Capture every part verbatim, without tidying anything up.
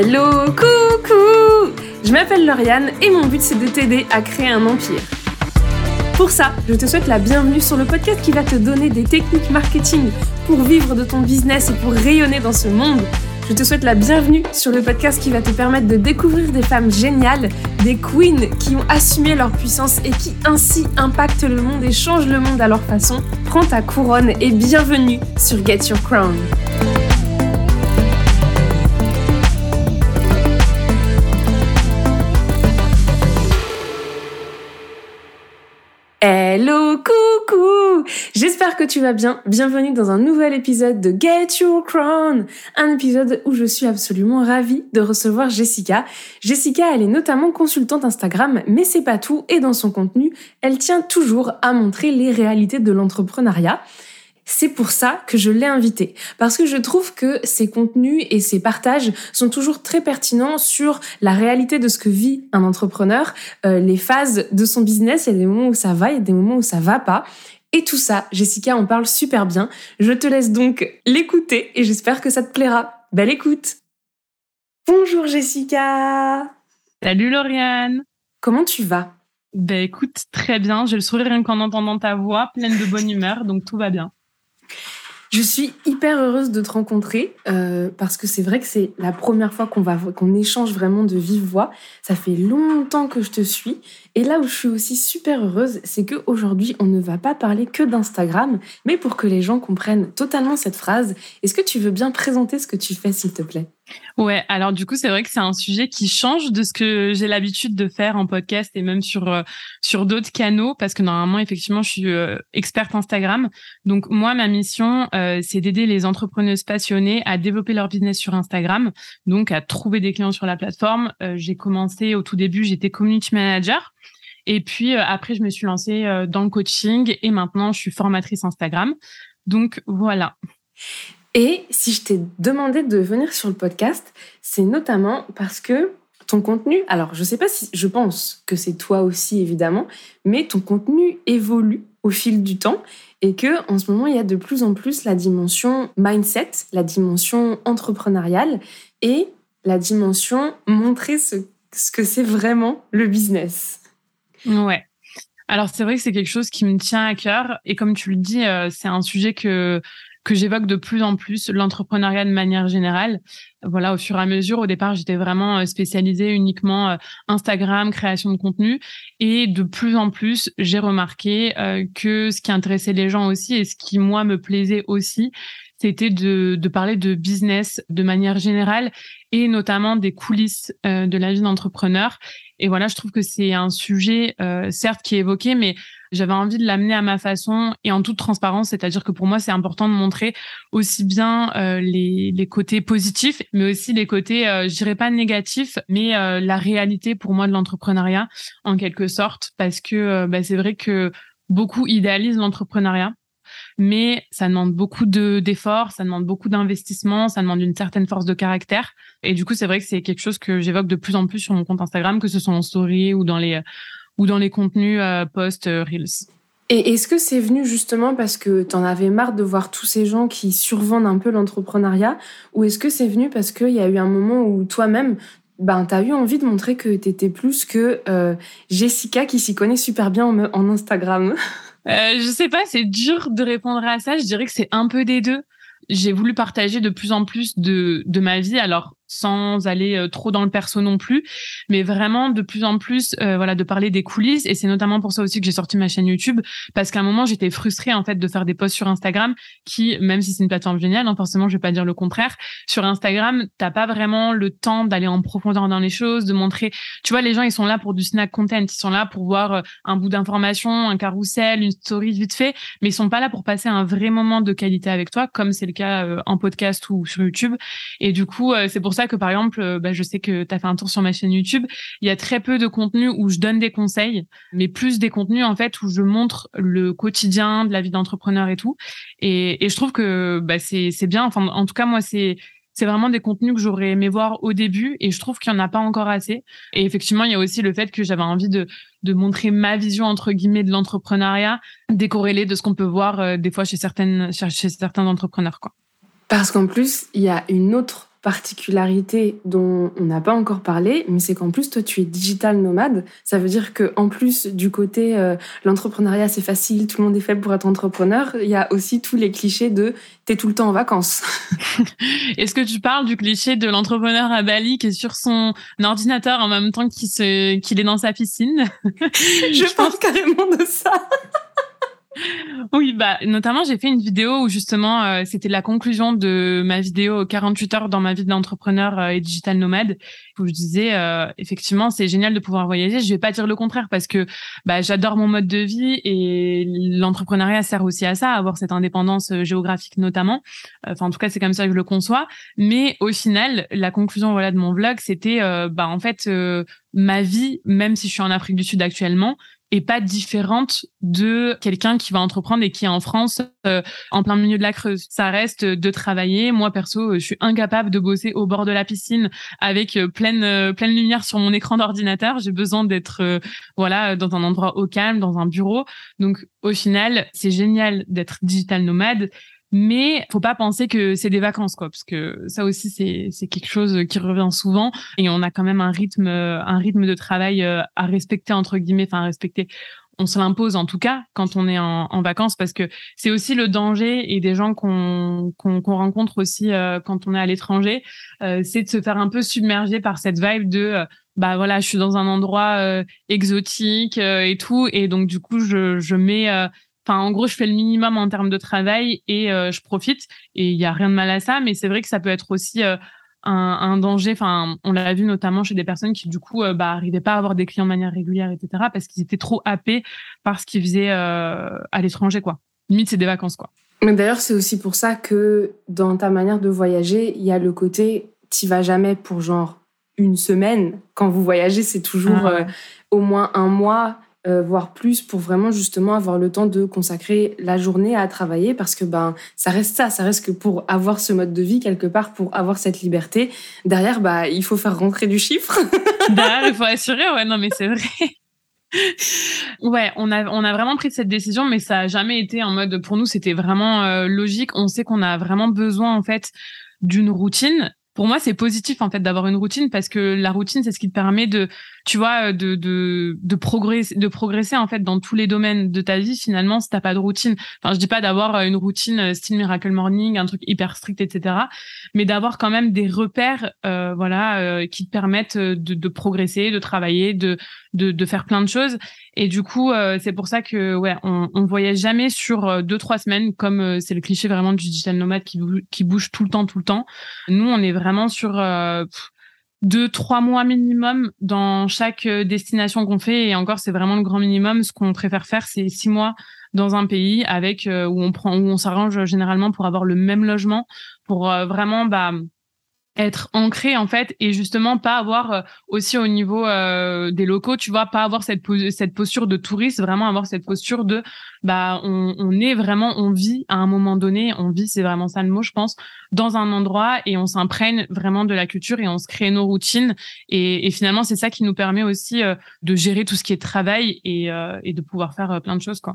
Hello, coucou! Je m'appelle Lauriane et mon but c'est de t'aider à créer un empire. Pour ça, je te souhaite la bienvenue sur le podcast qui va te donner des techniques marketing pour vivre de ton business et pour rayonner dans ce monde. Je te souhaite la bienvenue sur le podcast qui va te permettre de découvrir des femmes géniales, des queens qui ont assumé leur puissance et qui ainsi impactent le monde et changent le monde à leur façon. Prends ta couronne et bienvenue sur Get Your Crown. Hello, coucou! J'espère que tu vas bien. Bienvenue dans un nouvel épisode de Get Your Crown. Un épisode où je suis absolument ravie de recevoir Jessica. Jessica, elle est notamment consultante Instagram, mais c'est pas tout. Et dans son contenu, elle tient toujours à montrer les réalités de l'entrepreneuriat. C'est pour ça que je l'ai invitée, parce que je trouve que ses contenus et ses partages sont toujours très pertinents sur la réalité de ce que vit un entrepreneur, euh, les phases de son business. Il y a des moments où ça va, il y a des moments où ça va pas. Et tout ça, Jessica en parle super bien. Je te laisse donc l'écouter et j'espère que ça te plaira. Belle écoute! Bonjour Jessica! Salut Lauriane! Comment tu vas? Ben écoute, très bien. J'ai le sourire rien qu'en entendant ta voix, pleine de bonne humeur, donc tout va bien. Je suis hyper heureuse de te rencontrer euh, parce que c'est vrai que c'est la première fois qu'on va qu'on échange vraiment de vive voix. Ça fait longtemps que je te suis et là où je suis aussi super heureuse, c'est que aujourd'hui on ne va pas parler que d'Instagram, mais pour que les gens comprennent totalement cette phrase, est-ce que tu veux bien présenter ce que tu fais, s'il te plaît? Ouais, alors du coup, c'est vrai que c'est un sujet qui change de ce que j'ai l'habitude de faire en podcast et même sur euh, sur d'autres canaux, parce que normalement, effectivement, je suis euh, experte Instagram. Donc moi, ma mission, euh, c'est d'aider les entrepreneuses passionnées à développer leur business sur Instagram, donc à trouver des clients sur la plateforme. Euh, j'ai commencé au tout début, j'étais community manager. Et puis euh, après, je me suis lancée euh, dans le coaching et maintenant, je suis formatrice Instagram. Donc voilà. Et si je t'ai demandé de venir sur le podcast, c'est notamment parce que ton contenu, alors je sais pas si, je pense que c'est toi aussi évidemment, mais ton contenu évolue au fil du temps et que en ce moment il y a de plus en plus la dimension mindset, la dimension entrepreneuriale et la dimension montrer ce, ce que c'est vraiment le business. Ouais. Alors c'est vrai que c'est quelque chose qui me tient à cœur et comme tu le dis, euh, c'est un sujet que que j'évoque de plus en plus, l'entrepreneuriat de manière générale. Voilà, au fur et à mesure, au départ, j'étais vraiment spécialisée uniquement Instagram, création de contenu. Et de plus en plus, j'ai remarqué que ce qui intéressait les gens aussi et ce qui, moi, me plaisait aussi, c'était de, de parler de business de manière générale et notamment des coulisses de la vie d'entrepreneur. Et voilà, je trouve que c'est un sujet, euh, certes, qui est évoqué, mais j'avais envie de l'amener à ma façon et en toute transparence. C'est-à-dire que pour moi, c'est important de montrer aussi bien euh, les, les côtés positifs, mais aussi les côtés, euh, je dirais pas négatifs, mais euh, la réalité pour moi de l'entrepreneuriat, en quelque sorte, parce que euh, bah, c'est vrai que beaucoup idéalisent l'entrepreneuriat. Mais ça demande beaucoup de, d'efforts, ça demande beaucoup d'investissement, ça demande une certaine force de caractère. Et du coup, c'est vrai que c'est quelque chose que j'évoque de plus en plus sur mon compte Instagram, que ce soit en story ou dans les, ou dans les contenus euh, post euh, Reels. Et est-ce que c'est venu justement parce que t'en avais marre de voir tous ces gens qui survendent un peu l'entrepreneuriat, ou est-ce que c'est venu parce qu'il y a eu un moment où toi-même, ben, t'as eu envie de montrer que t'étais plus que euh, Jessica qui s'y connaît super bien en, en Instagram? Euh, je sais pas, c'est dur de répondre à ça. Je dirais que c'est un peu des deux. J'ai voulu partager de plus en plus de, de ma vie, alors sans aller trop dans le perso non plus, mais vraiment de plus en plus, euh, voilà, de parler des coulisses. Et c'est notamment pour ça aussi que j'ai sorti ma chaîne YouTube, parce qu'à un moment j'étais frustrée en fait de faire des posts sur Instagram qui, même si c'est une plateforme géniale, hein, forcément je vais pas dire le contraire. Sur Instagram, t'as pas vraiment le temps d'aller en profondeur dans les choses, de montrer. Tu vois, les gens ils sont là pour du snack content, ils sont là pour voir un bout d'information, un carrousel, une story vite fait, mais ils sont pas là pour passer un vrai moment de qualité avec toi, comme c'est le cas euh, en podcast ou sur YouTube. Et du coup, euh, c'est pour ça que par exemple, bah, je sais que tu as fait un tour sur ma chaîne YouTube, il y a très peu de contenu où je donne des conseils, mais plus des contenus en fait où je montre le quotidien de la vie d'entrepreneur et tout. Et, et je trouve que bah, c'est, c'est bien. Enfin, en tout cas, moi, c'est, c'est vraiment des contenus que j'aurais aimé voir au début et je trouve qu'il n'y en a pas encore assez. Et effectivement, il y a aussi le fait que j'avais envie de, de montrer ma vision, entre guillemets, de l'entrepreneuriat, décorrélée de ce qu'on peut voir euh, des fois chez, certaines, chez, chez certains entrepreneurs, quoi. Parce qu'en plus, il y a une autre particularité dont on n'a pas encore parlé, mais c'est qu'en plus, toi, tu es digital nomade. Ça veut dire qu'en plus du côté euh, l'entrepreneuriat, c'est facile, tout le monde est fait pour être entrepreneur, il y a aussi tous les clichés de « t'es tout le temps en vacances ». Est-ce que tu parles du cliché de l'entrepreneur à Bali qui est sur son ordinateur en même temps qu'il, se... qu'il est dans sa piscine? Je, Je pense carrément de ça. Oui, bah, notamment, j'ai fait une vidéo où justement, euh, c'était la conclusion de ma vidéo quarante-huit heures dans ma vie d'entrepreneur euh, et digital nomade, où je disais, euh, effectivement, c'est génial de pouvoir voyager. Je vais pas dire le contraire parce que, bah, j'adore mon mode de vie et l'entrepreneuriat sert aussi à ça, à avoir cette indépendance géographique notamment. Enfin, en tout cas, c'est comme ça que je le conçois. Mais au final, la conclusion, voilà, de mon vlog, c'était, euh, bah, en fait, euh, ma vie, même si je suis en Afrique du Sud actuellement, et pas différente de quelqu'un qui va entreprendre et qui est en France euh, en plein milieu de la Creuse. Ça reste de travailler. Moi, perso, je suis incapable de bosser au bord de la piscine avec pleine euh, pleine lumière sur mon écran d'ordinateur. J'ai besoin d'être euh, voilà dans un endroit au calme, dans un bureau. Donc, au final, c'est génial d'être digital nomade, mais faut pas penser que c'est des vacances, quoi, parce que ça aussi, c'est c'est quelque chose qui revient souvent et on a quand même un rythme un rythme de travail à respecter, entre guillemets, enfin à respecter. On se l'impose en tout cas quand on est en, en vacances, parce que c'est aussi le danger et des gens qu'on qu'on, qu'on rencontre aussi euh, quand on est à l'étranger, euh, c'est de se faire un peu submerger par cette vibe de euh, bah voilà, je suis dans un endroit euh, exotique euh, et tout, et donc du coup je je mets euh, Enfin, en gros, je fais le minimum en termes de travail et euh, je profite. Et il n'y a rien de mal à ça, mais c'est vrai que ça peut être aussi euh, un, un danger. Enfin, on l'a vu notamment chez des personnes qui, du coup, euh, bah, n'arrivaient pas à avoir des clients de manière régulière, et cetera, parce qu'ils étaient trop happés par ce qu'ils faisaient euh, à l'étranger, quoi. Limite, c'est des vacances, quoi. Mais d'ailleurs, c'est aussi pour ça que dans ta manière de voyager, il y a le côté « t'y vas jamais pour genre une semaine ». Quand vous voyagez, c'est toujours ah. euh, au moins un mois, Euh, voire plus, pour vraiment justement avoir le temps de consacrer la journée à travailler, parce que ben ça reste ça, ça reste que pour avoir ce mode de vie quelque part, pour avoir cette liberté, derrière bah ben, il faut faire rentrer du chiffre. Derrière il faut assurer, ouais, non mais c'est vrai. Ouais, on a on a vraiment pris cette décision, mais ça a jamais été en mode, pour nous c'était vraiment euh, logique. On sait qu'on a vraiment besoin en fait d'une routine. Pour moi, c'est positif en fait d'avoir une routine, parce que la routine, c'est ce qui te permet de, tu vois, de de de progresser, de progresser en fait dans tous les domaines de ta vie. Finalement, si t'as pas de routine, enfin, je dis pas d'avoir une routine style Miracle Morning, un truc hyper strict, et cetera, mais d'avoir quand même des repères, euh, voilà, euh, qui te permettent de, de progresser, de travailler, de de de faire plein de choses. Et du coup, euh, c'est pour ça que ouais, on, on voyage jamais sur deux trois semaines, comme euh, c'est le cliché vraiment du digital nomade qui bouge, qui bouge tout le temps, tout le temps. Nous, on est vraiment vraiment sur euh, deux, trois mois minimum dans chaque destination qu'on fait. Et encore, c'est vraiment le grand minimum. Ce qu'on préfère faire, c'est six mois dans un pays avec euh, où on prend, où on s'arrange généralement pour avoir le même logement, pour euh, vraiment bah, être ancré en fait, et justement pas avoir euh, aussi au niveau euh, des locaux, tu vois, pas avoir cette po- cette posture de touriste, vraiment avoir cette posture de bah on, on est vraiment, on vit à un moment donné, on vit, c'est vraiment ça le mot je pense, dans un endroit, et on s'imprègne vraiment de la culture et on se crée nos routines, et, et finalement c'est ça qui nous permet aussi euh, de gérer tout ce qui est travail et, euh, et de pouvoir faire euh, plein de choses, quoi.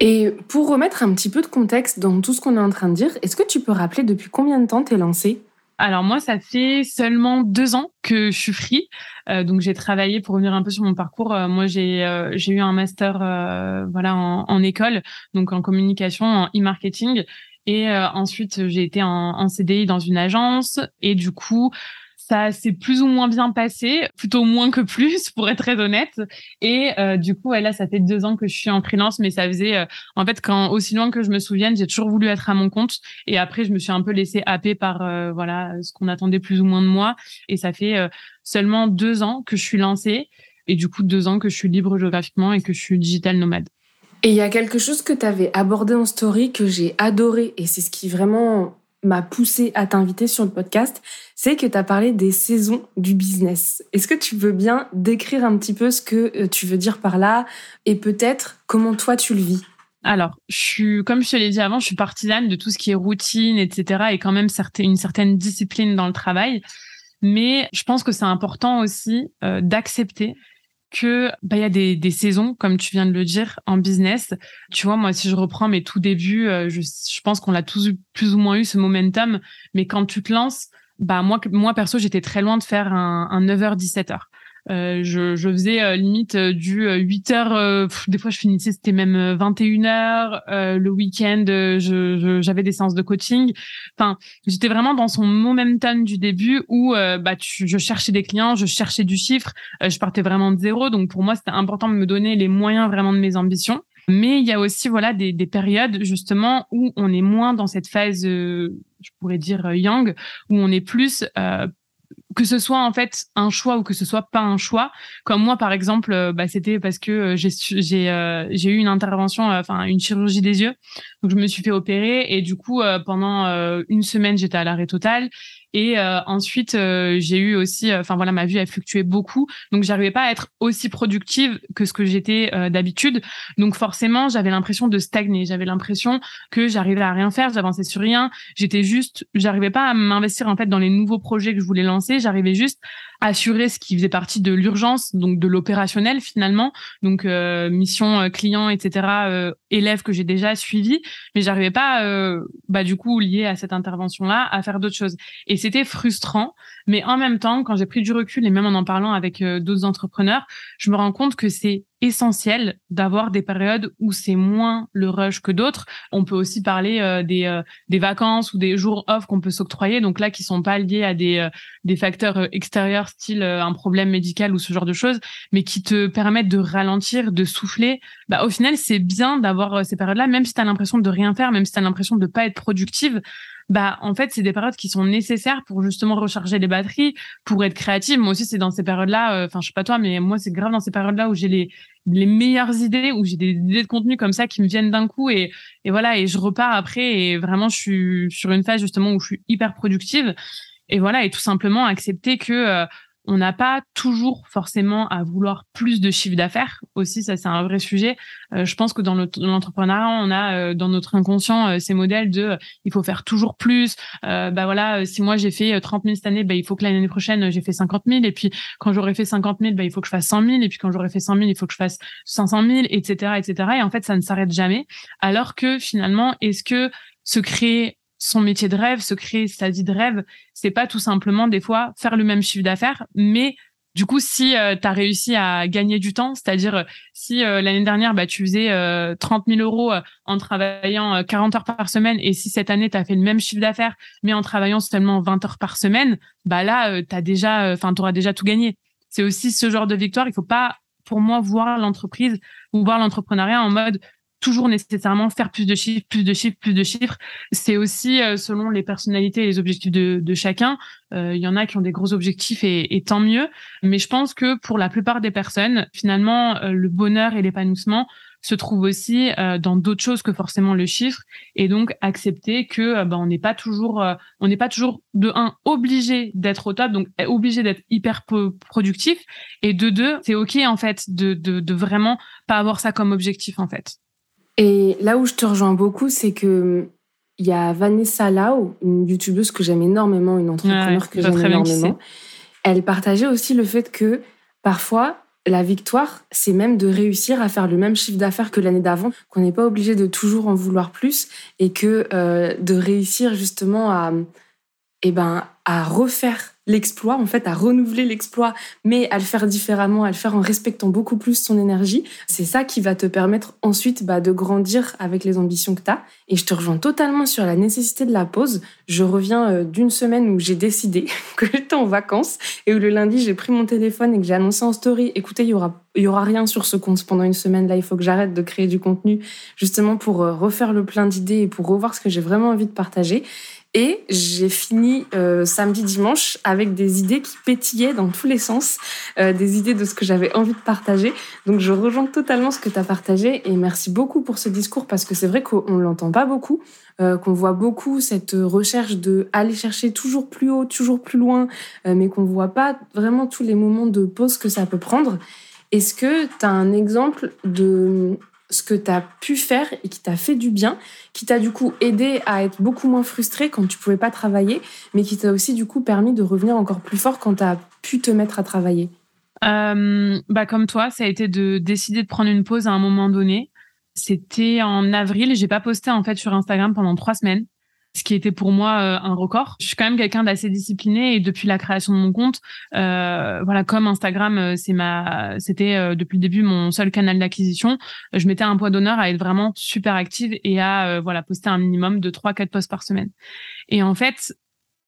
Et pour remettre un petit peu de contexte dans tout ce qu'on est en train de dire, est-ce que tu peux rappeler depuis combien de temps t'es lancée? Alors moi, ça fait seulement deux ans que je suis free. Euh, donc j'ai travaillé, pour revenir un peu sur mon parcours. Euh, moi, j'ai euh, j'ai eu un master euh, voilà en, en école, donc en communication, en e-marketing. Et euh, ensuite, j'ai été en, en C D I dans une agence. Et du coup, ça s'est plus ou moins bien passé, plutôt moins que plus, pour être très honnête. Et euh, du coup, ouais, là, ça fait deux ans que je suis en freelance, mais ça faisait, euh, en fait, quand aussi loin que je me souvienne, j'ai toujours voulu être à mon compte. Et après, je me suis un peu laissée happer par euh, voilà ce qu'on attendait plus ou moins de moi. Et ça fait euh, seulement deux ans que je suis lancée, et du coup, deux ans que je suis libre géographiquement et que je suis digital nomade. Et il y a quelque chose que tu avais abordé en story que j'ai adoré, et c'est ce qui vraiment m'a poussée à t'inviter sur le podcast, c'est que tu as parlé des saisons du business. Est-ce que tu veux bien décrire un petit peu ce que tu veux dire par là et peut-être comment toi tu le vis? Alors, je suis, comme je te l'ai dit avant, je suis partisane de tout ce qui est routine, et cetera, et quand même une certaine discipline dans le travail. Mais je pense que c'est important aussi euh, d'accepter que bah il y a des des saisons, comme tu viens de le dire, en business. Tu vois, moi si je reprends mes tout débuts, euh, je je pense qu'on l'a tous eu, plus ou moins eu ce momentum, mais quand tu te lances, bah moi, moi perso, j'étais très loin de faire un, un neuf heures dix-sept heures. Euh, je, je faisais euh, limite euh, du euh, huit heures, euh, pff, des fois je finissais, c'était même euh, vingt et une heures, euh, le week-end euh, je, je, j'avais des séances de coaching, enfin j'étais vraiment dans son momentum du début où euh, bah, tu, je cherchais des clients, je cherchais du chiffre, euh, je partais vraiment de zéro, donc pour moi c'était important de me donner les moyens vraiment de mes ambitions. Mais il y a aussi voilà des, des périodes justement où on est moins dans cette phase, euh, je pourrais dire euh, yang, où on est plus... Euh, que ce soit en fait un choix ou que ce soit pas un choix, comme moi par exemple, bah c'était parce que j'ai j'ai euh, j'ai eu une intervention, enfin euh, une chirurgie des yeux, donc je me suis fait opérer et du coup euh, pendant euh, une semaine j'étais à l'arrêt total et euh, ensuite euh, j'ai eu aussi, enfin euh, voilà ma vue a fluctué beaucoup, donc j'arrivais pas à être aussi productive que ce que j'étais euh, d'habitude, donc forcément j'avais l'impression de stagner, j'avais l'impression que j'arrivais à rien faire, j'avançais sur rien, j'étais juste, j'arrivais pas à m'investir en fait dans les nouveaux projets que je voulais lancer. J'arrivais juste à assurer ce qui faisait partie de l'urgence, donc de l'opérationnel finalement, donc euh, mission euh, client, et cetera, euh, élèves que j'ai déjà suivis, mais j'arrivais pas, euh, bah du coup lié à cette intervention-là, à faire d'autres choses. Et c'était frustrant, mais en même temps, quand j'ai pris du recul et même en en parlant avec euh, d'autres entrepreneurs, je me rends compte que c'est essentiel d'avoir des périodes où c'est moins le rush que d'autres. On peut aussi parler euh, des euh, des vacances ou des jours off qu'on peut s'octroyer, donc là qui sont pas liés à des euh, des facteurs extérieurs style euh, un problème médical ou ce genre de choses, mais qui te permettent de ralentir, de souffler. Bah au final, c'est bien d'avoir euh, ces périodes-là, même si tu as l'impression de rien faire, même si tu as l'impression de pas être productive. Bah en fait, c'est des périodes qui sont nécessaires pour justement recharger les batteries, pour être créative. Moi aussi, c'est dans ces périodes-là, enfin euh, je sais pas toi, mais moi c'est grave dans ces périodes-là où j'ai les les meilleures idées, où j'ai des idées de contenu comme ça qui me viennent d'un coup et et voilà, et je repars après et vraiment je suis sur une phase justement où je suis hyper productive et voilà, et tout simplement accepter que euh, on n'a pas toujours forcément à vouloir plus de chiffre d'affaires aussi, ça c'est un vrai sujet. Euh, je pense que dans le, dans l'entrepreneuriat, on a euh, dans notre inconscient euh, ces modèles de euh, il faut faire toujours plus. Euh, bah voilà, euh, si moi j'ai fait trente mille cette année, bah il faut que l'année prochaine euh, j'ai fait cinquante mille. Et puis quand j'aurai fait cinquante mille, bah il faut que je fasse cent mille. Et puis quand j'aurai fait cent mille, il faut que je fasse cinq cent mille, et cetera, et cetera. Et en fait, ça ne s'arrête jamais. Alors que finalement, est-ce que se créer son métier de rêve, se créer sa vie de rêve, c'est pas tout simplement des fois faire le même chiffre d'affaires, mais du coup si euh, tu as réussi à gagner du temps, c'est-à-dire si euh, l'année dernière bah tu faisais euh, trente mille euros euh, en travaillant euh, quarante heures par semaine et si cette année tu as fait le même chiffre d'affaires mais en travaillant seulement vingt heures par semaine, bah là euh, tu as déjà enfin euh, tu auras déjà tout gagné. C'est aussi ce genre de victoire, il faut pas pour moi voir l'entreprise ou voir l'entrepreneuriat en mode toujours nécessairement faire plus de chiffres, plus de chiffres, plus de chiffres. C'est aussi euh, selon les personnalités et les objectifs de, de chacun. Euh, y en a qui ont des gros objectifs et, et tant mieux. Mais je pense que pour la plupart des personnes, finalement, euh, le bonheur et l'épanouissement se trouvent aussi euh, dans d'autres choses que forcément le chiffre. Et donc, accepter que euh, bah, on n'est pas toujours, euh, on n'est pas toujours de un obligé d'être au top, donc obligé d'être hyper productif. Et de deux, c'est ok en fait de, de, de vraiment pas avoir ça comme objectif en fait. Et là où je te rejoins beaucoup, c'est que il y a Vanessa Lau, une youtubeuse que j'aime énormément, une entrepreneure ouais, que j'aime énormément. Elle partageait aussi le fait que parfois la victoire, c'est même de réussir à faire le même chiffre d'affaires que l'année d'avant, qu'on n'est pas obligé de toujours en vouloir plus et que euh, de réussir justement à eh ben à refaire l'exploit, en fait, à renouveler l'exploit, mais à le faire différemment, à le faire en respectant beaucoup plus son énergie. C'est ça qui va te permettre ensuite bah, de grandir avec les ambitions que tu as. Et je te rejoins totalement sur la nécessité de la pause. Je reviens d'une semaine où j'ai décidé que j'étais en vacances et où le lundi, j'ai pris mon téléphone et que j'ai annoncé en story « Écoutez, il y aura, il y aura rien sur ce compte pendant une semaine. Là, il faut que j'arrête de créer du contenu justement pour refaire le plein d'idées et pour revoir ce que j'ai vraiment envie de partager. » Et j'ai fini euh, samedi, dimanche, avec des idées qui pétillaient dans tous les sens, euh, des idées de ce que j'avais envie de partager. Donc, je rejoins totalement ce que tu as partagé et merci beaucoup pour ce discours parce que c'est vrai qu'on ne l'entend pas beaucoup, euh, qu'on voit beaucoup cette recherche de aller chercher toujours plus haut, toujours plus loin, euh, mais qu'on ne voit pas vraiment tous les moments de pause que ça peut prendre. Est-ce que tu as un exemple de... ce que tu as pu faire et qui t'a fait du bien, qui t'a du coup aidé à être beaucoup moins frustré quand tu pouvais pas travailler, mais qui t'a aussi du coup permis de revenir encore plus fort quand tu as pu te mettre à travailler? euh, bah comme toi, ça a été de décider de prendre une pause à un moment donné. C'était en avril, j'ai pas posté en fait sur Instagram pendant trois semaines. ce qui était pour moi euh, un record. Je suis quand même quelqu'un d'assez discipliné et depuis la création de mon compte, euh, voilà, comme Instagram, c'est ma, c'était euh, depuis le début mon seul canal d'acquisition. Je mettais un point d'honneur à être vraiment super active et à euh, voilà poster un minimum de trois quatre posts par semaine. Et en fait,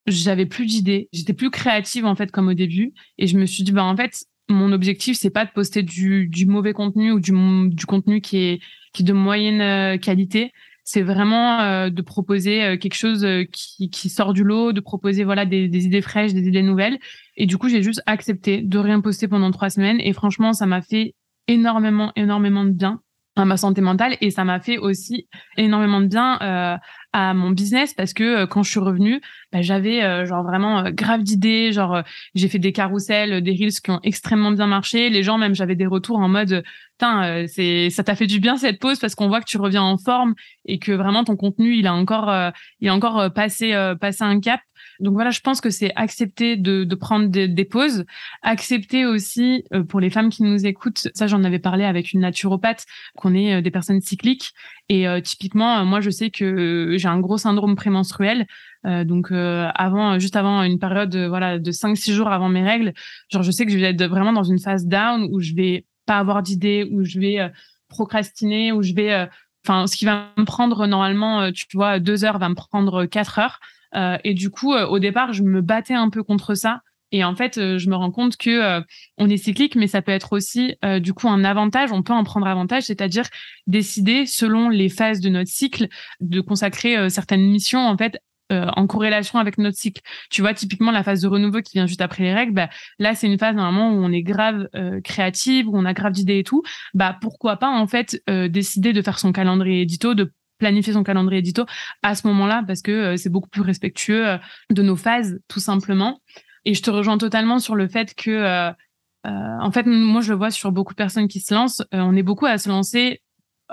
j'avais plus d'idées, j'étais plus créative en fait comme au début, et je me suis dit bah en fait mon objectif c'est pas de poster du du mauvais contenu ou du du contenu qui est qui est de moyenne qualité, c'est vraiment euh, de proposer quelque chose qui qui sort du lot, de proposer voilà des des idées fraîches, des idées nouvelles. Et du coup j'ai juste accepté de rien poster pendant trois semaines et franchement ça m'a fait énormément énormément de bien à ma santé mentale et ça m'a fait aussi énormément de bien euh, à mon business parce que euh, quand je suis revenue, bah, j'avais euh, genre vraiment euh, grave d'idées, genre euh, j'ai fait des carousels, euh, des reels qui ont extrêmement bien marché, les gens même j'avais des retours en mode putain euh, c'est ça t'a fait du bien cette pause parce qu'on voit que tu reviens en forme et que vraiment ton contenu il a encore euh, il a encore passé euh, passé un cap. Donc voilà, je pense que c'est accepter de, de prendre des, des pauses, accepter aussi, euh, pour les femmes qui nous écoutent, ça j'en avais parlé avec une naturopathe, qu'on est euh, des personnes cycliques. Et euh, typiquement, euh, moi je sais que euh, j'ai un gros syndrome prémenstruel. Euh, donc euh, avant, juste avant une période euh, voilà de cinq six jours avant mes règles, genre je sais que je vais être vraiment dans une phase down où je vais pas avoir d'idées, où je vais euh, procrastiner, où je vais... Euh, Enfin, ce qui va me prendre normalement, tu vois, deux heures va me prendre quatre heures. Euh, et du coup, euh, au départ, je me battais un peu contre ça. Et en fait, euh, je me rends compte que euh, on est cyclique, mais ça peut être aussi euh, du coup un avantage. On peut en prendre avantage, c'est-à-dire décider selon les phases de notre cycle de consacrer euh, certaines missions en fait euh, en corrélation avec notre cycle. Tu vois, typiquement la phase de renouveau qui vient juste après les règles. Bah, là, c'est une phase normalement où on est grave euh, créative, où on a grave d'idées et tout. Bah, pourquoi pas en fait euh, décider de faire son calendrier édito, de planifier son calendrier édito à ce moment-là parce que euh, c'est beaucoup plus respectueux euh, de nos phases tout simplement. Et je te rejoins totalement sur le fait que euh, euh, en fait moi je le vois sur beaucoup de personnes qui se lancent, euh, on est beaucoup à se lancer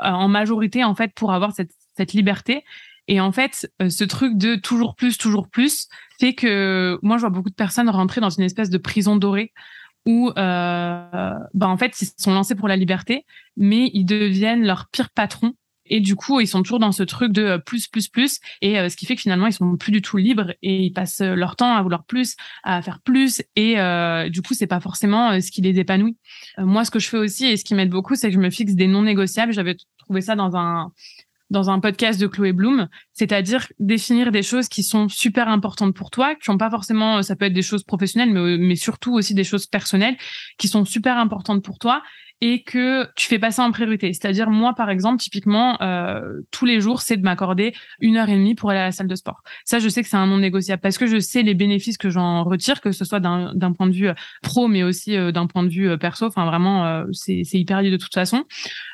euh, en majorité en fait pour avoir cette cette liberté. Et en fait, ce truc de toujours plus, toujours plus, fait que moi, je vois beaucoup de personnes rentrer dans une espèce de prison dorée où, euh, bah en fait, ils sont lancés pour la liberté, mais ils deviennent leur pire patron. Et du coup, ils sont toujours dans ce truc de plus, plus, plus. Et euh, ce qui fait que finalement, ils sont plus du tout libres et ils passent leur temps à vouloir plus, à faire plus. Et euh, du coup, c'est pas forcément euh, ce qui les épanouit. Euh, moi, ce que je fais aussi et ce qui m'aide beaucoup, c'est que je me fixe des non négociables. J'avais trouvé ça dans un... dans un podcast de Chloé Bloom, c'est-à-dire définir des choses qui sont super importantes pour toi, qui n'ont pas forcément, ça peut être des choses professionnelles, mais, mais surtout aussi des choses personnelles, qui sont super importantes pour toi et que tu fais passer en priorité. C'est-à-dire, moi, par exemple, typiquement, euh, tous les jours, c'est de m'accorder une heure et demie pour aller à la salle de sport. Ça, je sais que c'est un non négociable parce que je sais les bénéfices que j'en retire, que ce soit d'un, d'un point de vue pro, mais aussi euh, d'un point de vue euh, perso. Enfin, vraiment, euh, c'est, c'est hyper lié de toute façon.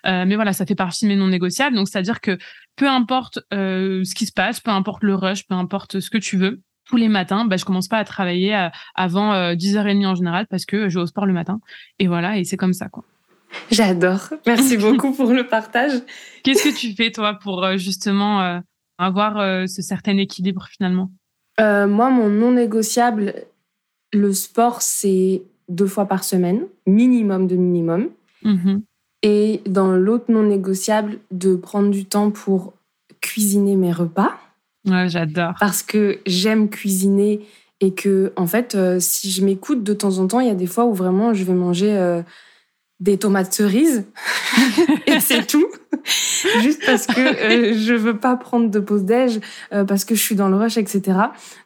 Euh, mais voilà, ça fait partie de mes non négociables. Donc, c'est-à-dire que peu importe euh, ce qui se passe, peu importe le rush, peu importe ce que tu veux, tous les matins, bah, je commence pas à travailler à, avant euh, dix heures trente en général parce que je vais au sport le matin. Et voilà, et c'est comme ça, quoi. J'adore. Merci beaucoup pour le partage. Qu'est-ce que tu fais, toi, pour justement euh, avoir euh, ce certain équilibre, finalement ? euh, Moi, mon non négociable, le sport, c'est deux fois par semaine, minimum de minimum. Mm-hmm. Et dans l'autre non négociable, de prendre du temps pour cuisiner mes repas. Ouais, j'adore. Parce que j'aime cuisiner et que, en fait, euh, si je m'écoute de temps en temps, il y a des fois où vraiment je vais manger... Euh, des tomates cerises et c'est tout, juste parce que euh, je veux pas prendre de pause déj euh, parce que je suis dans le rush, etc.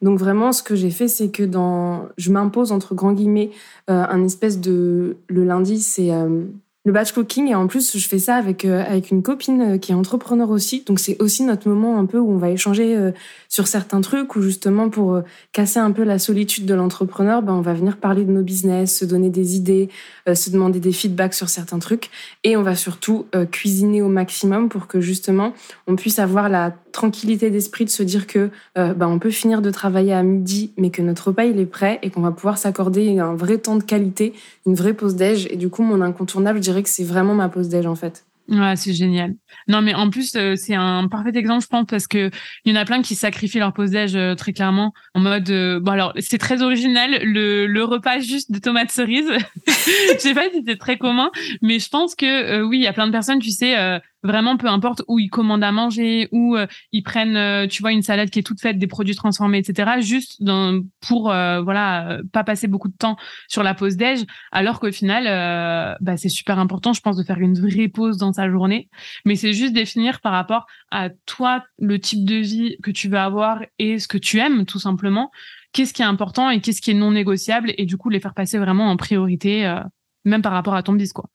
Donc vraiment ce que j'ai fait, c'est que dans je m'impose entre grands guillemets euh, un espèce de le lundi c'est euh, le batch cooking, et en plus je fais ça avec euh, avec une copine euh, qui est entrepreneur aussi, donc c'est aussi notre moment un peu où on va échanger euh, sur certains trucs, ou justement pour euh, casser un peu la solitude de l'entrepreneur, ben on va venir parler de nos business, se donner des idées, euh, se demander des feedbacks sur certains trucs, et on va surtout euh, cuisiner au maximum pour que justement on puisse avoir la tranquillité d'esprit de se dire que euh, bah, on peut finir de travailler à midi, mais que notre repas il est prêt et qu'on va pouvoir s'accorder un vrai temps de qualité, une vraie pause déj. Et du coup, mon incontournable, je dirais que c'est vraiment ma pause déj en fait. Ouais, c'est génial. Non, mais en plus, euh, c'est un parfait exemple, je pense, parce que il y en a plein qui sacrifient leur pause déj euh, très clairement, en mode... Euh, bon, alors, c'est très original, le, le repas juste de tomates cerises. Je sais pas si c'est très commun, mais je pense que, euh, oui, il y a plein de personnes, tu sais... Euh, vraiment peu importe où ils commandent à manger, où euh, ils prennent, euh, tu vois, une salade qui est toute faite, des produits transformés, et cetera, juste dans, pour, euh, voilà, pas passer beaucoup de temps sur la pause déj, alors qu'au final, euh, bah, c'est super important, je pense, de faire une vraie pause dans sa journée. Mais c'est juste définir par rapport à toi, le type de vie que tu veux avoir et ce que tu aimes, tout simplement, qu'est-ce qui est important et qu'est-ce qui est non négociable, et du coup, les faire passer vraiment en priorité, euh, même par rapport à ton business, quoi.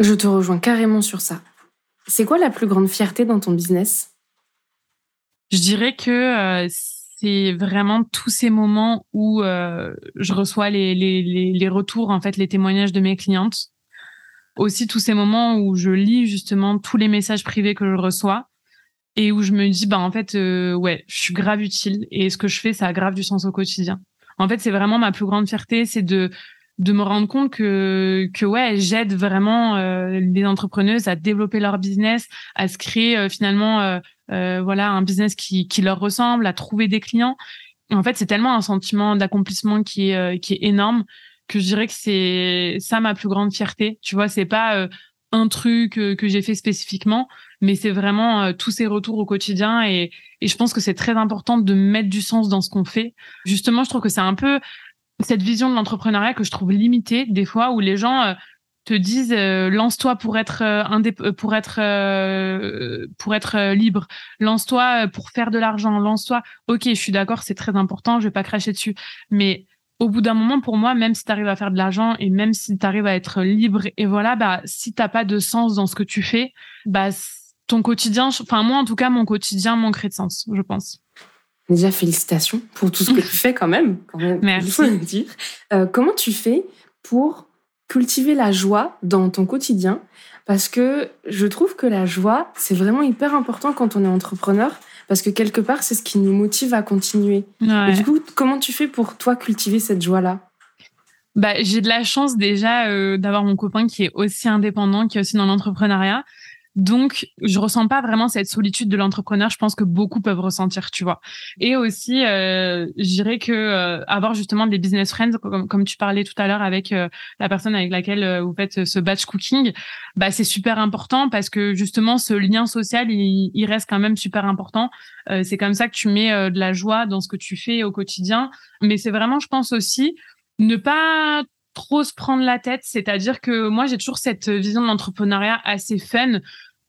Je te rejoins carrément sur ça. C'est quoi la plus grande fierté dans ton business ? Je dirais que euh, c'est vraiment tous ces moments où euh, je reçois les, les, les, les retours, en fait, les témoignages de mes clientes. Aussi, tous ces moments où je lis justement tous les messages privés que je reçois et où je me dis, bah, en fait, euh, ouais, je suis grave utile et ce que je fais, ça a grave du sens au quotidien. En fait, c'est vraiment ma plus grande fierté, c'est de... de me rendre compte que que ouais, j'aide vraiment euh, les entrepreneuses à développer leur business, à se créer euh, finalement euh, euh, voilà un business qui qui leur ressemble, à trouver des clients. En fait, c'est tellement un sentiment d'accomplissement qui est euh, qui est énorme que je dirais que c'est ça ma plus grande fierté. Tu vois, c'est pas euh, un truc euh, que j'ai fait spécifiquement, mais c'est vraiment euh, tous ces retours au quotidien et et je pense que c'est très important de mettre du sens dans ce qu'on fait. Justement, je trouve que c'est un peu cette vision de l'entrepreneuriat que je trouve limitée des fois, où les gens euh, te disent euh, lance-toi pour être euh, indép- pour être euh, pour être euh, libre, lance-toi pour faire de l'argent, lance-toi. Ok, je suis d'accord, c'est très important, je vais pas cracher dessus, mais au bout d'un moment, pour moi, même si t'arrives à faire de l'argent et même si t'arrives à être libre, et voilà, bah si t'as pas de sens dans ce que tu fais, bah ton quotidien, enfin moi en tout cas, mon quotidien manquerait de sens, je pense. Déjà, félicitations pour tout ce que tu fais quand même. Quand même. Merci. Il faut le dire. Euh, comment tu fais pour cultiver la joie dans ton quotidien ? Parce que je trouve que la joie, c'est vraiment hyper important quand on est entrepreneur, parce que quelque part, c'est ce qui nous motive à continuer. Ouais. Et du coup, comment tu fais pour toi cultiver cette joie-là ? Bah, j'ai de la chance déjà euh, d'avoir mon copain qui est aussi indépendant, qui est aussi dans l'entrepreneuriat. Donc, je ressens pas vraiment cette solitude de l'entrepreneur. Je pense que beaucoup peuvent ressentir, tu vois. Et aussi, euh, je dirais que euh, avoir justement des business friends, comme, comme tu parlais tout à l'heure avec euh, la personne avec laquelle euh, vous faites ce batch cooking, bah c'est super important parce que justement ce lien social, il, il reste quand même super important. Euh, c'est comme ça que tu mets euh, de la joie dans ce que tu fais au quotidien. Mais c'est vraiment, je pense aussi, ne pas trop se prendre la tête, c'est-à-dire que moi j'ai toujours cette vision de l'entrepreneuriat assez fun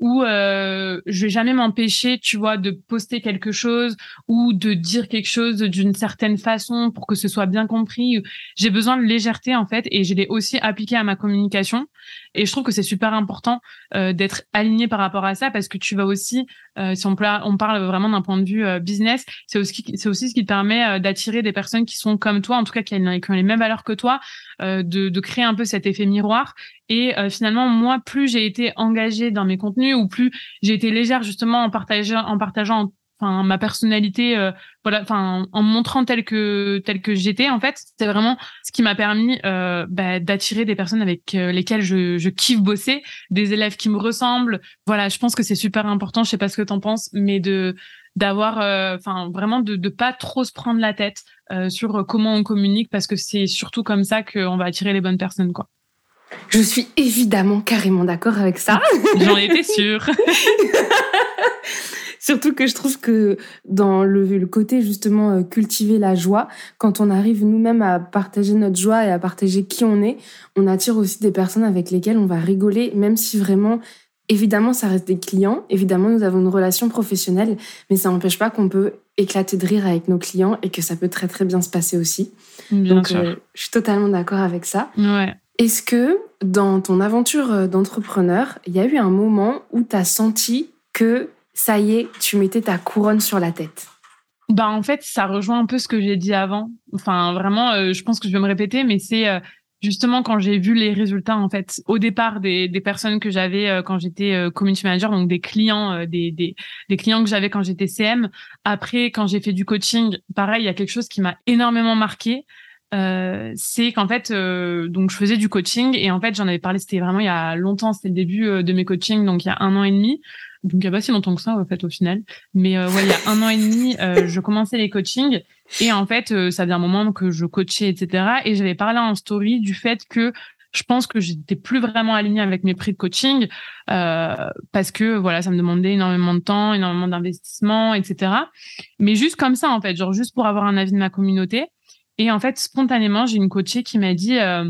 où euh, je vais jamais m'empêcher, tu vois, de poster quelque chose ou de dire quelque chose d'une certaine façon pour que ce soit bien compris. J'ai besoin de légèreté en fait et je l'ai aussi appliqué à ma communication et je trouve que c'est super important euh, d'être aligné par rapport à ça parce que tu vas aussi, euh, si on, pla- on parle vraiment d'un point de vue euh, business, c'est aussi, c'est aussi ce qui te permet euh, d'attirer des personnes qui sont comme toi, en tout cas qui, qui ont les mêmes valeurs que toi, euh, de, de créer un peu cet effet miroir. Et euh, finalement, moi, plus j'ai été engagée dans mes contenus ou plus j'ai été légère justement en partageant, en partageant, enfin ma personnalité, euh, voilà, enfin en me montrant telle que telle que j'étais. En fait, c'est vraiment ce qui m'a permis euh, bah, d'attirer des personnes avec euh, lesquelles je, je kiffe bosser, des élèves qui me ressemblent. Voilà, je pense que c'est super important. Je sais pas ce que t'en penses, mais de d'avoir, enfin euh, vraiment de de pas trop se prendre la tête euh, sur comment on communique parce que c'est surtout comme ça qu'on va attirer les bonnes personnes, quoi. Je suis évidemment carrément d'accord avec ça. J'en étais sûre. Surtout que je trouve que dans le, le côté justement euh, cultiver la joie, quand on arrive nous-mêmes à partager notre joie et à partager qui on est, on attire aussi des personnes avec lesquelles on va rigoler, même si vraiment, évidemment, ça reste des clients, évidemment, nous avons une relation professionnelle, mais ça n'empêche pas qu'on peut éclater de rire avec nos clients et que ça peut très très bien se passer aussi. Bien Donc, sûr. Euh, je suis totalement d'accord avec ça. Ouais. Est-ce que dans ton aventure d'entrepreneur, il y a eu un moment où tu as senti que ça y est, tu mettais ta couronne sur la tête ? Bah en fait, ça rejoint un peu ce que j'ai dit avant. Enfin vraiment, euh, je pense que je vais me répéter, mais c'est euh, justement quand j'ai vu les résultats en fait au départ des des personnes que j'avais euh, quand j'étais euh, community manager, donc des clients, euh, des des des clients que j'avais quand j'étais C M. Après, quand j'ai fait du coaching, pareil, il y a quelque chose qui m'a énormément marquée. Euh, c'est qu'en fait, euh, donc je faisais du coaching et en fait j'en avais parlé, c'était vraiment il y a longtemps, c'était le début euh, de mes coachings, donc il y a un an et demi, donc il y a pas si longtemps que ça en fait au final, mais euh, ouais il y a un an et demi euh, je commençais les coachings et en fait euh, ça faisait un moment que je coachais, et cetera, et j'avais parlé en story du fait que je pense que j'étais plus vraiment alignée avec mes prix de coaching euh, parce que voilà, ça me demandait énormément de temps, énormément d'investissement, et cetera. Mais juste comme ça, en fait, genre juste pour avoir un avis de ma communauté. Et en fait, spontanément, j'ai une coachée qui m'a dit euh,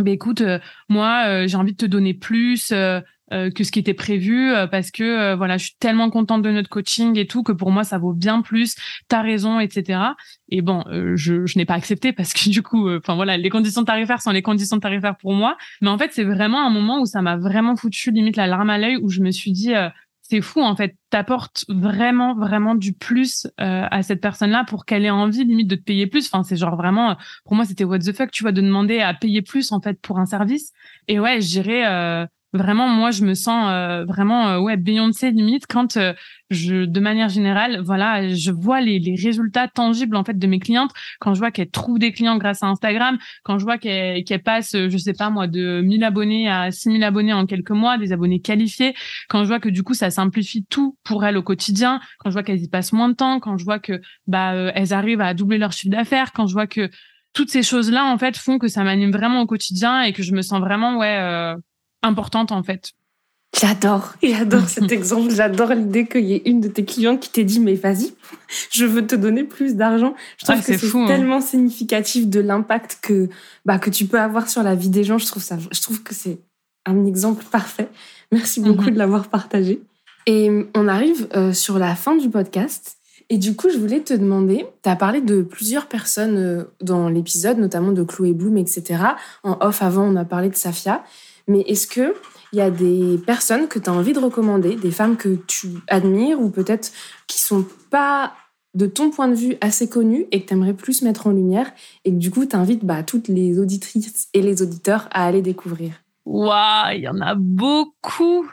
bah, écoute, euh, moi, euh, j'ai envie de te donner plus euh, euh, que ce qui était prévu euh, parce que euh, voilà, je suis tellement contente de notre coaching et tout que pour moi, ça vaut bien plus, t'as raison, et cetera. Et bon, euh, je, je n'ai pas accepté parce que du coup, enfin euh, voilà, les conditions tarifaires sont les conditions tarifaires pour moi. Mais en fait, c'est vraiment un moment où ça m'a vraiment foutu limite la larme à l'œil, où je me suis dit... Euh, c'est fou, en fait, t'apportes vraiment, vraiment du plus euh, à cette personne-là pour qu'elle ait envie, limite, de te payer plus. Enfin, c'est genre vraiment, pour moi, c'était what the fuck, tu vois, de demander à payer plus, en fait, pour un service. Et ouais, je dirais, euh, vraiment, moi, je me sens euh, vraiment, euh, ouais, Beyoncé, limite, quand euh, je, de manière générale, voilà, je vois les, les résultats tangibles, en fait, de mes clientes. Quand je vois qu'elles trouvent des clients grâce à Instagram, quand je vois qu'elles, qu'elles passent, je sais pas, moi, de mille abonnés à six mille abonnés en quelques mois, des abonnés qualifiés, quand je vois que, du coup, ça simplifie tout pour elles au quotidien, quand je vois qu'elles y passent moins de temps, quand je vois que, bah, euh, elles arrivent à doubler leur chiffre d'affaires, quand je vois que toutes ces choses-là, en fait, font que ça m'anime vraiment au quotidien et que je me sens vraiment, ouais, euh, importante en fait. J'adore, j'adore cet exemple, j'adore l'idée qu'il y ait une de tes clientes qui t'ait dit mais vas-y, je veux te donner plus d'argent. Je trouve ah, que c'est, c'est fou, tellement hein. significatif de l'impact que bah que tu peux avoir sur la vie des gens. Je trouve ça, je trouve que c'est un exemple parfait. Merci beaucoup mm-hmm. de l'avoir partagé. Et on arrive euh, sur la fin du podcast. Et du coup, je voulais te demander, tu as parlé de plusieurs personnes euh, dans l'épisode, notamment de Chloé Bloom, et cetera. En off avant, on a parlé de Safia. Mais est-ce qu'il y a des personnes que tu as envie de recommander, des femmes que tu admires ou peut-être qui ne sont pas, de ton point de vue, assez connues et que tu aimerais plus mettre en lumière et que du coup, tu invites bah, toutes les auditrices et les auditeurs à aller découvrir? Waouh, il y en a beaucoup.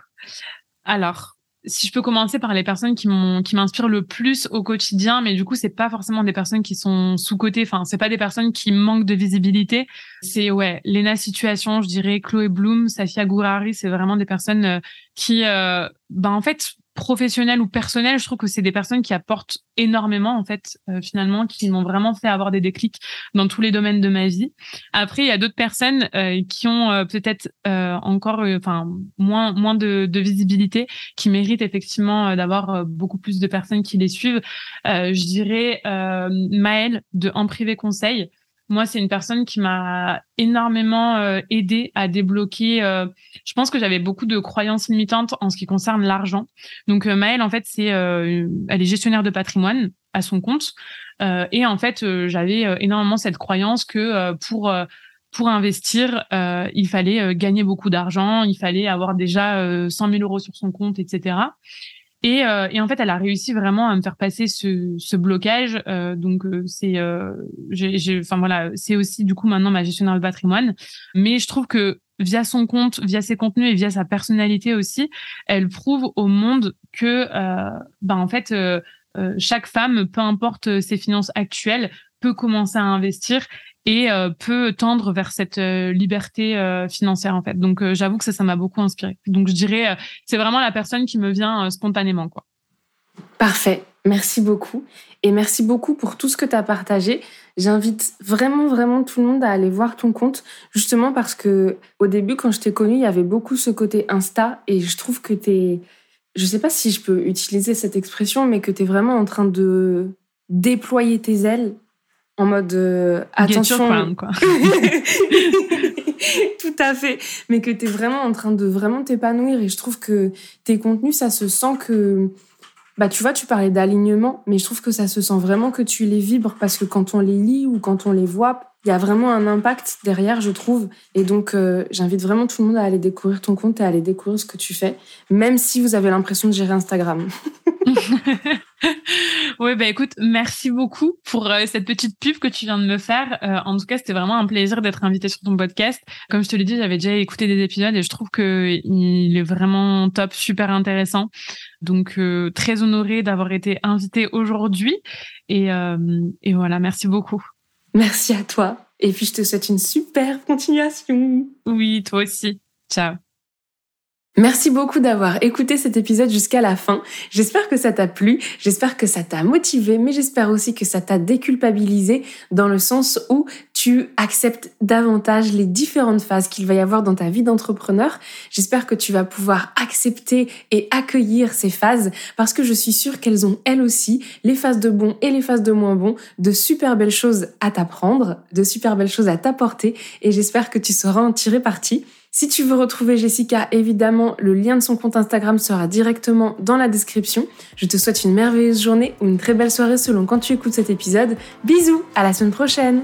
Alors, si je peux commencer par les personnes qui, m'ont, qui m'inspirent le plus au quotidien, mais du coup, c'est pas forcément des personnes qui sont sous-cotées, enfin, c'est pas des personnes qui manquent de visibilité. C'est, ouais, Lena Situation, je dirais, Chloé Bloom, Safia Gourhari, c'est vraiment des personnes qui, euh, ben, en fait, professionnelles ou personnelles, je trouve que c'est des personnes qui apportent énormément, en fait, euh, finalement, qui m'ont vraiment fait avoir des déclics dans tous les domaines de ma vie. Après, il y a d'autres personnes euh, qui ont euh, peut-être euh, encore, enfin, euh, moins moins de, de visibilité, qui méritent effectivement euh, d'avoir euh, beaucoup plus de personnes qui les suivent. Euh, je dirais euh, Maëlle de En Privé Conseil. Moi, c'est une personne qui m'a énormément euh, aidée à débloquer. Euh, je pense que j'avais beaucoup de croyances limitantes en ce qui concerne l'argent. Donc, euh, Maëlle, en fait, c'est, euh, elle est gestionnaire de patrimoine à son compte. Euh, et en fait, euh, j'avais euh, énormément cette croyance que euh, pour... Euh, Pour investir, euh, il fallait euh, gagner beaucoup d'argent, il fallait avoir déjà euh, cent mille euros sur son compte, et cetera. Et, euh, et en fait, elle a réussi vraiment à me faire passer ce, ce blocage. Euh, donc, euh, c'est, euh, j'ai, j'ai, enfin voilà, c'est aussi du coup maintenant ma gestionnaire de patrimoine. Mais je trouve que via son compte, via ses contenus et via sa personnalité aussi, elle prouve au monde que, euh, ben en fait, euh, euh, chaque femme, peu importe ses finances actuelles, peut commencer à investir et euh, peut tendre vers cette euh, liberté euh, financière, en fait. Donc, euh, j'avoue que ça, ça m'a beaucoup inspirée. Donc, je dirais, euh, c'est vraiment la personne qui me vient euh, spontanément, quoi. Parfait. Merci beaucoup. Et merci beaucoup pour tout ce que tu as partagé. J'invite vraiment, vraiment tout le monde à aller voir ton compte, justement parce que au début, quand je t'ai connue, il y avait beaucoup ce côté Insta et je trouve que t'es... Je sais pas si je peux utiliser cette expression, mais que t'es vraiment en train de déployer tes ailes en mode euh, attention. Get your crown, quoi. Tout à fait. Mais que t'es vraiment en train de vraiment t'épanouir et je trouve que tes contenus, ça se sent que... Bah, tu vois, tu parlais d'alignement, mais je trouve que ça se sent vraiment que tu les vibres parce que quand on les lit ou quand on les voit, il y a vraiment un impact derrière, je trouve. Et donc, euh, j'invite vraiment tout le monde à aller découvrir ton compte et à aller découvrir ce que tu fais, même si vous avez l'impression de gérer Instagram. Oui, bah écoute, merci beaucoup pour euh, cette petite pub que tu viens de me faire. Euh, en tout cas, c'était vraiment un plaisir d'être invitée sur ton podcast. Comme je te l'ai dit, j'avais déjà écouté des épisodes et je trouve que il est vraiment top, super intéressant. Donc, euh, très honorée d'avoir été invitée aujourd'hui. Et, euh, et voilà, merci beaucoup. Merci à toi. Et puis, je te souhaite une super continuation. Oui, toi aussi. Ciao. Merci beaucoup d'avoir écouté cet épisode jusqu'à la fin. J'espère que ça t'a plu, j'espère que ça t'a motivé, mais j'espère aussi que ça t'a déculpabilisé dans le sens où tu acceptes davantage les différentes phases qu'il va y avoir dans ta vie d'entrepreneur. J'espère que tu vas pouvoir accepter et accueillir ces phases parce que je suis sûre qu'elles ont elles aussi, les phases de bon et les phases de moins bon, de super belles choses à t'apprendre, de super belles choses à t'apporter et j'espère que tu sauras en tirer parti. Si tu veux retrouver Jessica, évidemment, le lien de son compte Instagram sera directement dans la description. Je te souhaite une merveilleuse journée ou une très belle soirée selon quand tu écoutes cet épisode. Bisous, à la semaine prochaine!